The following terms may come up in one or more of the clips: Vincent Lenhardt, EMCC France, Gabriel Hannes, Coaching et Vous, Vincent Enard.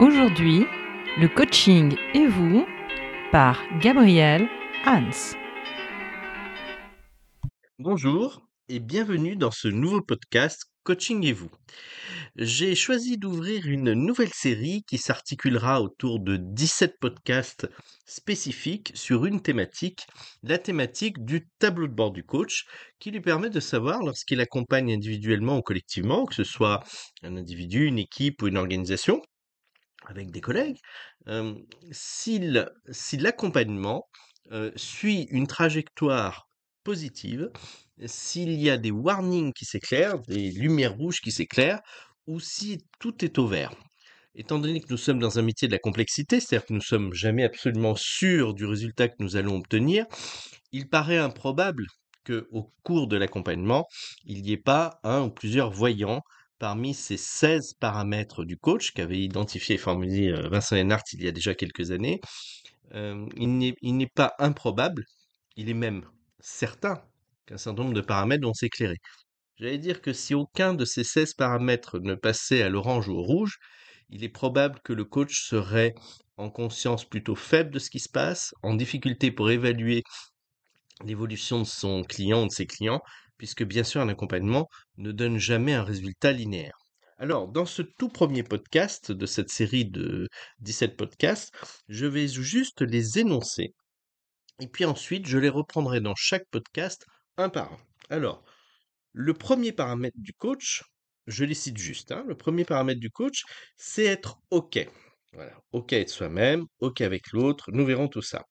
Aujourd'hui, le coaching et vous par Gabriel Hannes. Bonjour et bienvenue dans ce nouveau podcast Coaching et vous. J'ai choisi d'ouvrir une nouvelle série qui s'articulera autour de 17 podcasts spécifiques sur une thématique, la thématique du tableau de bord du coach, qui lui permet de savoir lorsqu'il accompagne individuellement ou collectivement, que ce soit un individu, une équipe ou une organisation, avec des collègues, si l'accompagnement suit une trajectoire positive, s'il y a des warnings qui s'éclairent, des lumières rouges qui s'éclairent, ou si tout est au vert. Étant donné que nous sommes dans un métier de la complexité, c'est-à-dire que nous ne sommes jamais absolument sûrs du résultat que nous allons obtenir, il paraît improbable qu'au cours de l'accompagnement, il n'y ait pas un ou plusieurs voyants parmi ces 16 paramètres du coach qu'avait identifié et formulé Vincent Enard il y a déjà quelques années. Il n'est pas improbable, il est même certain qu'un certain nombre de paramètres vont s'éclairer. J'allais dire que si aucun de ces 16 paramètres ne passait à l'orange ou au rouge, il est probable que le coach serait en conscience plutôt faible de ce qui se passe, en difficulté pour évaluer l'évolution de son client ou de ses clients, puisque bien sûr un accompagnement ne donne jamais un résultat linéaire. Alors, dans ce tout premier podcast de cette série de 17 podcasts, je vais juste les énoncer, et puis ensuite je les reprendrai dans chaque podcast un par un. Alors, le premier paramètre du coach, je les cite juste, le premier paramètre du coach, c'est être OK. Voilà, OK avec soi-même, OK avec l'autre, nous verrons tout ça.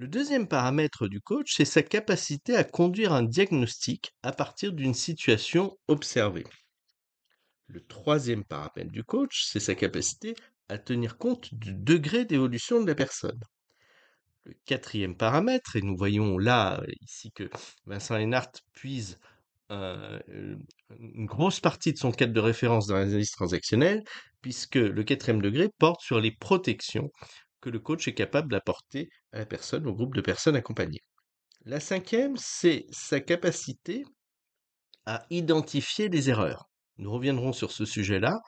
Le deuxième paramètre du coach, c'est sa capacité à conduire un diagnostic à partir d'une situation observée. Le troisième paramètre du coach, c'est sa capacité à tenir compte du degré d'évolution de la personne. Le quatrième paramètre, et nous voyons là, ici, que Vincent Lenhardt puise une grosse partie de son cadre de référence dans les analyses transactionnelles, puisque le quatrième degré porte sur les protections que le coach est capable d'apporter à la personne, au groupe de personnes accompagnées. La cinquième, c'est sa capacité à identifier les erreurs. Nous reviendrons sur ce sujet-là,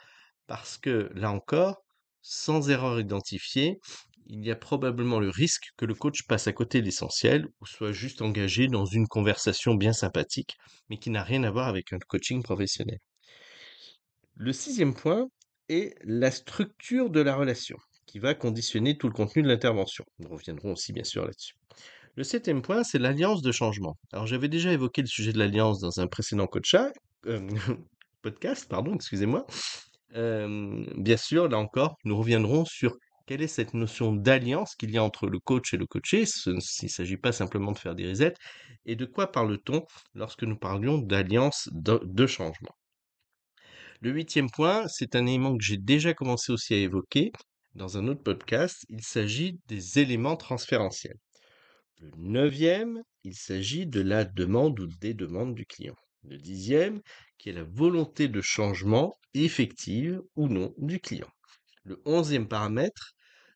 parce que, là encore, sans erreur identifiée, il y a probablement le risque que le coach passe à côté de l'essentiel ou soit juste engagé dans une conversation bien sympathique, mais qui n'a rien à voir avec un coaching professionnel. Le sixième point est la structure de la relation, qui va conditionner tout le contenu de l'intervention. Nous reviendrons aussi bien sûr là-dessus. Le septième point, c'est l'alliance de changement. Alors j'avais déjà évoqué le sujet de l'alliance dans un précédent podcast. Bien sûr, là encore, nous reviendrons sur quelle est cette notion d'alliance qu'il y a entre le coach et le coaché. Il ne s'agit pas simplement de faire des resets. Et de quoi parle-t-on lorsque nous parlions d'alliance de changement? Le huitième point, c'est un élément que j'ai déjà commencé aussi à évoquer dans un autre podcast, il s'agit des éléments transférentiels. Le neuvième, il s'agit de la demande ou des demandes du client. Le dixième, qui est la volonté de changement effective ou non du client. Le onzième paramètre,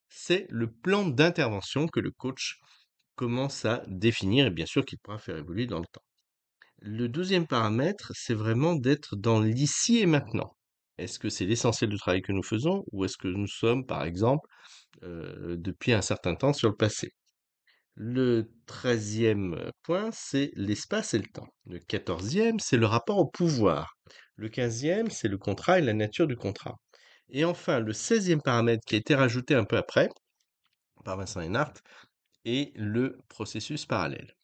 c'est le plan d'intervention que le coach commence à définir et bien sûr qu'il pourra faire évoluer dans le temps. Le douzième paramètre, c'est vraiment d'être dans l'ici et maintenant. Est-ce que c'est l'essentiel du travail que nous faisons ou est-ce que nous sommes, par exemple, depuis un certain temps sur le passé? Le 13e point, c'est l'espace et le temps. Le 14e, c'est le rapport au pouvoir. Le 15e, c'est le contrat et la nature du contrat. Et enfin, le 16e paramètre qui a été rajouté un peu après, par Vincent Enard, est le processus parallèle.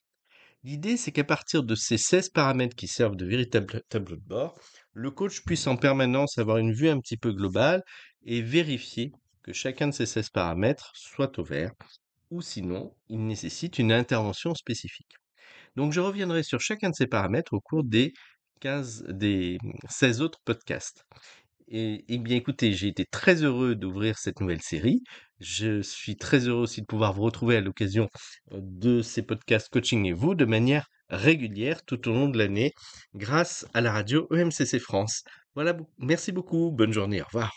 L'idée, c'est qu'à partir de ces 16 paramètres qui servent de véritable tableau de bord, le coach puisse en permanence avoir une vue un petit peu globale et vérifier que chacun de ces 16 paramètres soit au vert, ou sinon, il nécessite une intervention spécifique. Donc, je reviendrai sur chacun de ces paramètres au cours des 16 autres podcasts. Et bien écoutez, j'ai été très heureux d'ouvrir cette nouvelle série. Je suis très heureux aussi de pouvoir vous retrouver à l'occasion de ces podcasts Coaching et vous de manière régulière tout au long de l'année grâce à la radio EMCC France. Voilà, merci beaucoup, bonne journée, au revoir.